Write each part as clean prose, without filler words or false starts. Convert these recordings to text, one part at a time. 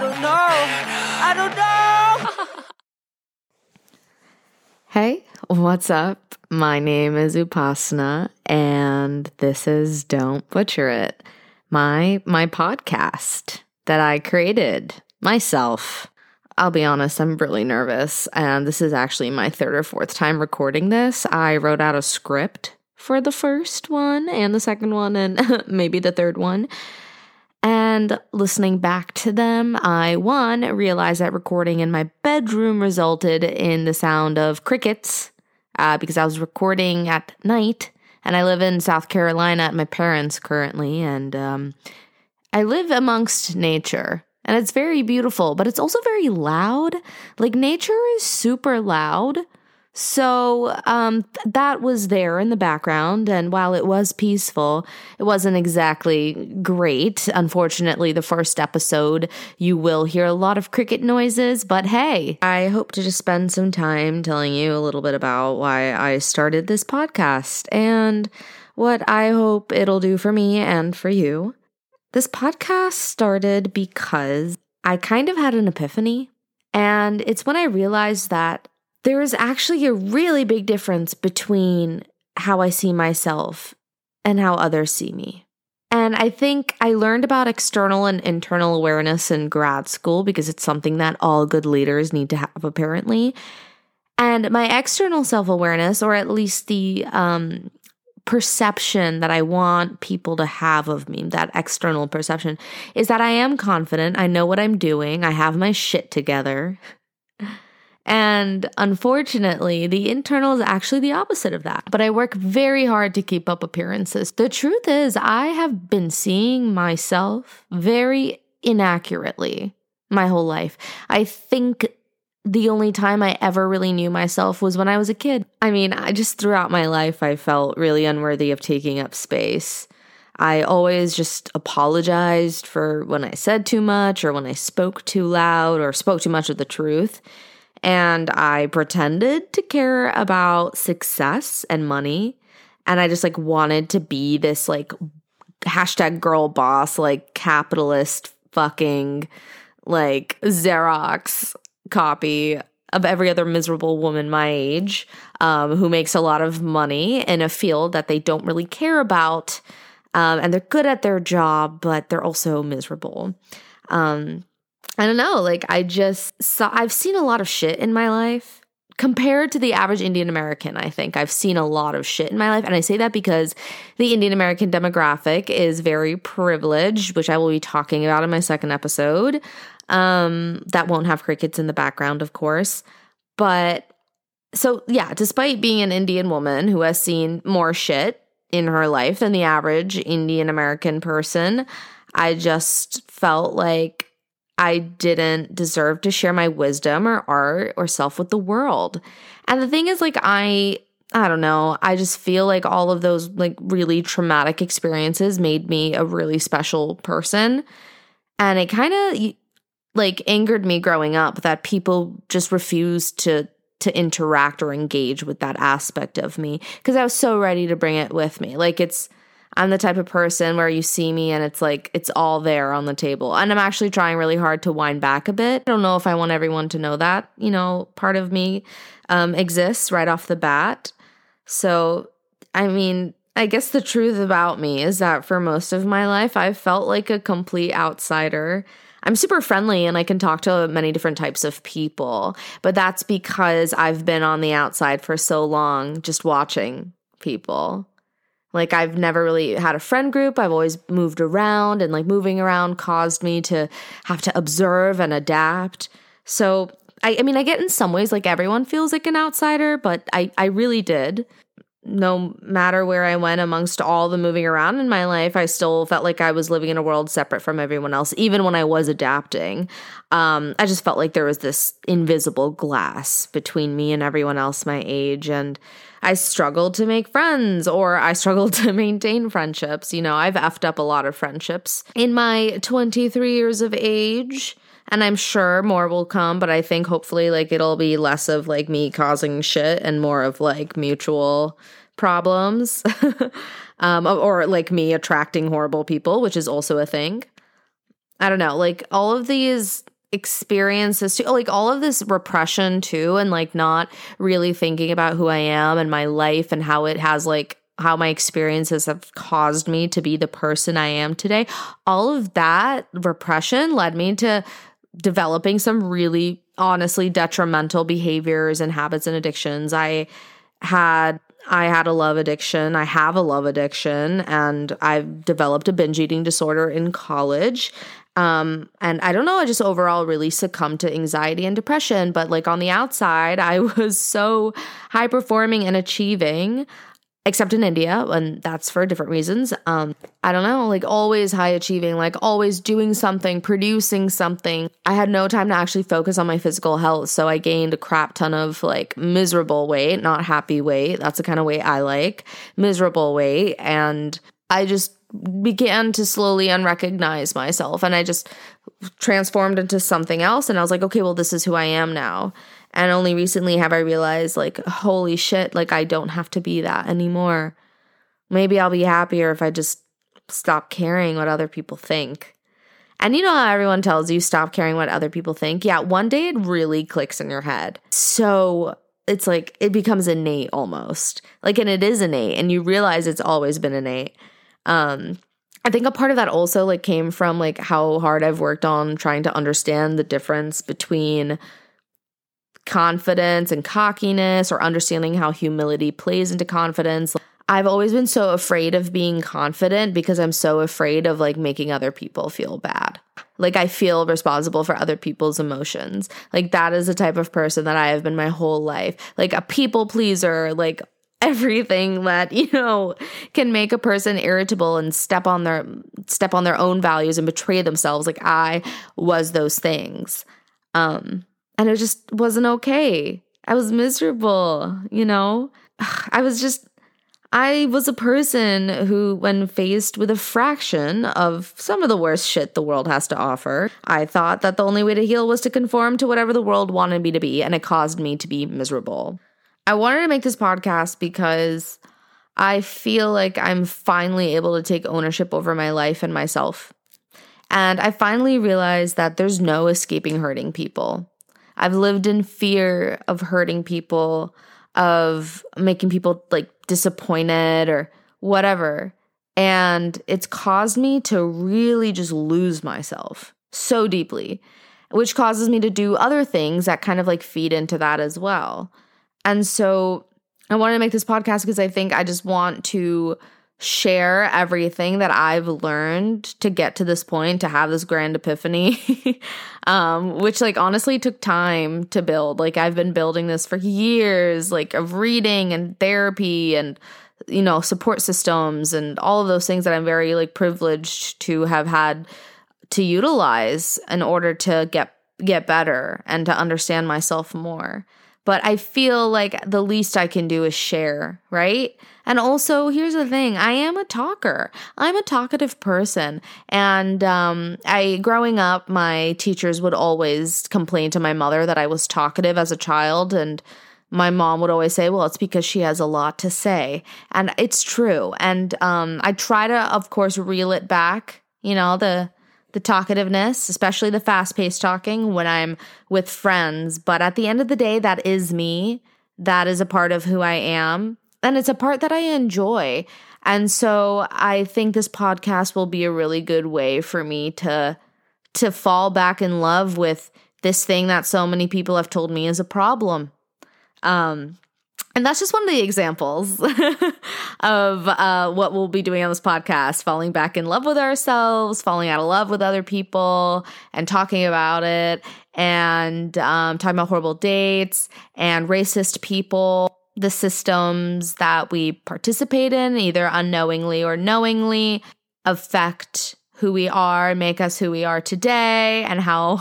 I don't know. Hey, what's up? My name is Upasana, and this is Don't Butcher It, my podcast that I created myself. I'll be honest, I'm really nervous, and this is actually my third or fourth time recording this. I wrote out a script for the first one, and the second one, and maybe the third one. And listening back to them, I, one, realized that recording in my bedroom resulted in the sound of crickets because I was recording at night, and I live in South Carolina at my parents' currently, and I live amongst nature, and it's very beautiful, but it's also very loud. Like, nature is super loud, so that was there in the background, and while it was peaceful, it wasn't exactly great. Unfortunately, the first episode, you will hear a lot of cricket noises, but hey, I hope to just spend some time telling you a little bit about why I started this podcast and what I hope it'll do for me and for you. This podcast started because I kind of had an epiphany, and it's when I realized that there is actually a really big difference between how I see myself and how others see me. And I think I learned about external and internal awareness in grad school because it's something that all good leaders need to have, apparently. And my external self-awareness, or at least the perception that I want people to have of me, that external perception, is that I am confident, I know what I'm doing, I have my shit together. And unfortunately, the internal is actually the opposite of that. But I work very hard to keep up appearances. The truth is, I have been seeing myself very inaccurately my whole life. I think the only time I ever really knew myself was when I was a kid. I mean, I just throughout my life, I felt really unworthy of taking up space. I always just apologized for when I said too much or when I spoke too loud or spoke too much of the truth. And I pretended to care about success and money, and I just like wanted to be this like hashtag girl boss, like capitalist fucking like Xerox copy of every other miserable woman my age who makes a lot of money in a field that they don't really care about, and they're good at their job, but they're also miserable. I don't know, like I've seen a lot of shit in my life compared to the average Indian American. I think I've seen a lot of shit in my life, and I say that because the Indian American demographic is very privileged, which I will be talking about in my second episode. That won't have crickets in the background, of course. But so yeah, despite being an Indian woman who has seen more shit in her life than the average Indian American person, I just felt like I didn't deserve to share my wisdom or art or self with the world. And the thing is, like, I don't know, I just feel like all of those, like, really traumatic experiences made me a really special person. And it kind of, like, angered me growing up that people just refused to interact or engage with that aspect of me because I was so ready to bring it with me. Like, I'm the type of person where you see me and it's like, it's all there on the table. And I'm actually trying really hard to wind back a bit. I don't know if I want everyone to know that, you know, part of me exists right off the bat. So, I mean, I guess the truth about me is that for most of my life, I felt like a complete outsider. I'm super friendly and I can talk to many different types of people, but that's because I've been on the outside for so long, just watching people. Like, I've never really had a friend group. I've always moved around, and like moving around caused me to have to observe and adapt. So I mean, I get in some ways like everyone feels like an outsider, but I really did. No matter where I went amongst all the moving around in my life, I still felt like I was living in a world separate from everyone else, even when I was adapting. I just felt like there was this invisible glass between me and everyone else my age, and I struggled to make friends, or I struggled to maintain friendships. You know, I've effed up a lot of friendships in my 23 years of age, and I'm sure more will come, but I think hopefully like it'll be less of like me causing shit and more of like mutual problems or like me attracting horrible people, which is also a thing. I don't know, like all of these experiences too, like all of this repression too, and like not really thinking about who I am and my life and how it has like how my experiences have caused me to be the person I am today. All of that repression led me to developing some really honestly detrimental behaviors and habits and addictions. I had a love addiction. I have a love addiction, and I've developed a binge eating disorder in college. And I don't know, I just overall really succumbed to anxiety and depression. But like on the outside, I was so high performing and achieving, except in India, and that's for different reasons. I don't know, like always high achieving, like always doing something, producing something. I had no time to actually focus on my physical health, so I gained a crap ton of like miserable weight, not happy weight. That's the kind of weight I like, miserable weight. And I just began to slowly unrecognize myself, and I just transformed into something else. And I was like, okay, well, this is who I am now. And only recently have I realized, like, holy shit, like, I don't have to be that anymore. Maybe I'll be happier if I just stop caring what other people think. And you know how everyone tells you stop caring what other people think? Yeah, one day it really clicks in your head. So it's like it becomes innate almost. Like, and it is innate, and you realize it's always been innate. I think a part of that also, like, came from, like, how hard I've worked on trying to understand the difference between confidence and cockiness, or understanding how humility plays into confidence. I've always been so afraid of being confident because I'm so afraid of like making other people feel bad. Like I feel responsible for other people's emotions. Like that is the type of person that I have been my whole life. Like a people pleaser, like everything that, you know, can make a person irritable and step on their own values and betray themselves. Like I was those things. And it just wasn't okay. I was miserable, you know? I was a person who, when faced with a fraction of some of the worst shit the world has to offer, I thought that the only way to heal was to conform to whatever the world wanted me to be, and it caused me to be miserable. I wanted to make this podcast because I feel like I'm finally able to take ownership over my life and myself. And I finally realized that there's no escaping hurting people. I've lived in fear of hurting people, of making people like disappointed or whatever. And it's caused me to really just lose myself so deeply, which causes me to do other things that kind of like feed into that as well. And so I wanted to make this podcast because I think I just want to share everything that I've learned to get to this point, to have this grand epiphany, which like honestly took time to build. Like I've been building this for years, like of reading and therapy and, you know, support systems and all of those things that I'm very like privileged to have had to utilize in order to get better and to understand myself more. But I feel like the least I can do is share, right? And also, here's the thing. I am a talker. I'm a talkative person. And growing up, my teachers would always complain to my mother that I was talkative as a child. And my mom would always say, well, it's because she has a lot to say. And it's true. And I try to, of course, reel it back, you know, the talkativeness, especially the fast-paced talking when I'm with friends. But at the end of the day, that is me. That is a part of who I am. And it's a part that I enjoy. And so I think this podcast will be a really good way for me to fall back in love with this thing that so many people have told me is a problem. And that's just one of the examples of what we'll be doing on this podcast, falling back in love with ourselves, falling out of love with other people, and talking about it, and talking about horrible dates and racist people, the systems that we participate in, either unknowingly or knowingly, affect who we are, make us who we are today, and how,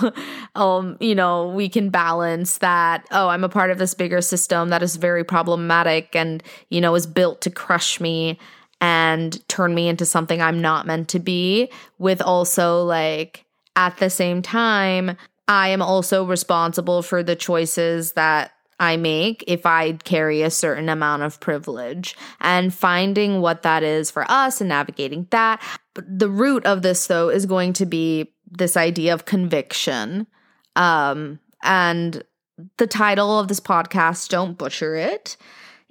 you know, we can balance that, oh, I'm a part of this bigger system that is very problematic and, you know, is built to crush me and turn me into something I'm not meant to be, with also like, at the same time, I am also responsible for the choices that I make if I carry a certain amount of privilege, and finding what that is for us and navigating that. The root of this, though, is going to be this idea of conviction. And the title of this podcast, Don't Butcher It,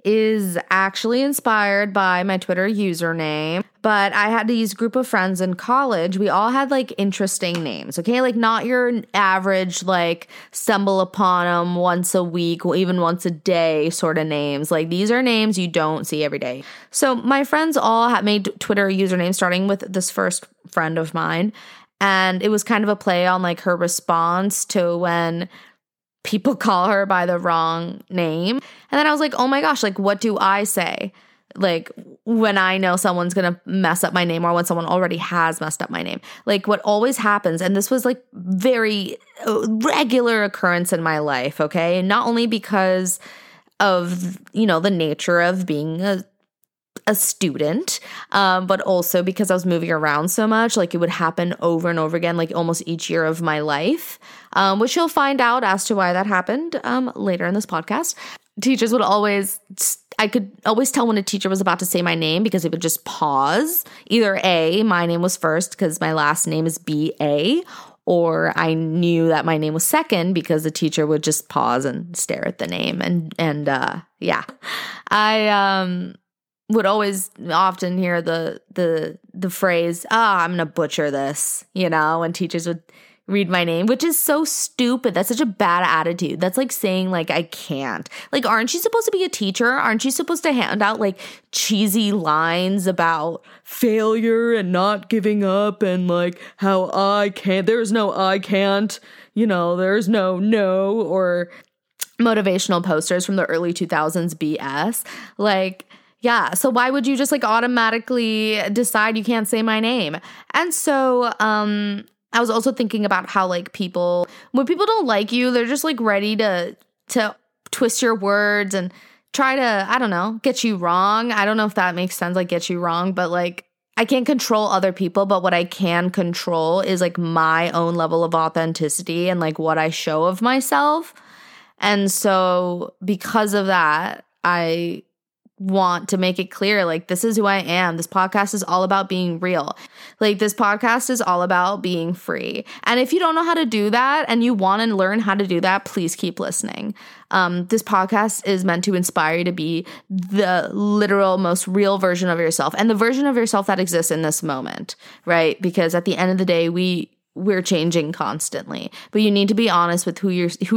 is actually inspired by my Twitter username. But I had these group of friends in college. We all had, like, interesting names, okay? Like, not your average, like, stumble upon them once a week or even once a day sort of names. Like, these are names you don't see every day. So my friends all had made Twitter usernames, starting with this first friend of mine. And it was kind of a play on, like, her response to when people call her by the wrong name. And then I was like, oh my gosh, like, what do I say? Like, when I know someone's going to mess up my name, or when someone already has messed up my name. Like, what always happens, and this was, like, very regular occurrence in my life, okay? Not only because of, you know, the nature of being a student, but also because I was moving around so much. Like, it would happen over and over again, like, almost each year of my life, which you'll find out as to why that happened later in this podcast. Teachers would always, I could always tell when a teacher was about to say my name because it would just pause. Either A, my name was first because my last name is B-A, or I knew that my name was second because the teacher would just pause and stare at the name. And yeah, I would always often hear the phrase, I'm going to butcher this, you know, when teachers would read my name, which is so stupid. That's such a bad attitude. That's like saying, like, I can't. Like, aren't you supposed to be a teacher? Aren't you supposed to hand out, like, cheesy lines about failure and not giving up and, like, how I can't, there's no I can't, you know, there's no, or motivational posters from the early 2000s BS. Like, yeah, so why would you just, like, automatically decide you can't say my name? And so, I was also thinking about how, like, people, when people don't like you, they're just, like, ready to twist your words and try to, I don't know, get you wrong. I don't know if that makes sense, like, get you wrong, but, like, I can't control other people, but what I can control is, like, my own level of authenticity and, like, what I show of myself. And so because of that, I want to make it clear, like, this is who I am. This podcast is all about being real. Like, this podcast is all about being free. And if you don't know how to do that and you want to learn how to do that, please keep listening. This podcast is meant to inspire you to be the literal most real version of yourself and the version of yourself that exists in this moment, right? Because at the end of the day, we're changing constantly, but you need to be honest with who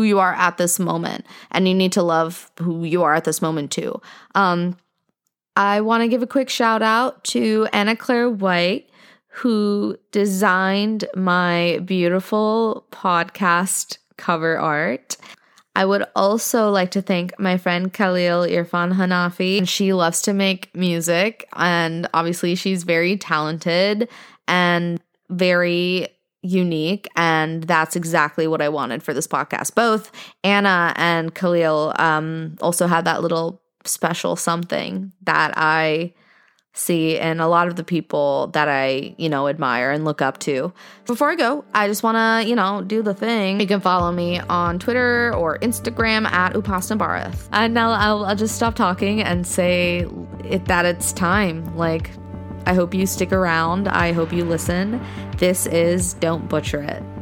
you are at this moment, and you need to love who you are at this moment too. I want to give a quick shout out to Anna Claire White, who designed my beautiful podcast cover art. I would also like to thank my friend Khalil Irfan Hanafi. She loves to make music, and obviously she's very talented and very unique, and that's exactly what I wanted for this podcast. Both Anna and Khalil also have that little special something that I see in a lot of the people that I, you know, admire and look up to. Before I go, I just want to, you know, do the thing. You can follow me on Twitter or Instagram at Upasana Bharath. And now I'll just stop talking and say that it's time. Like, I hope you stick around. I hope you listen. This is Don't Butcher It.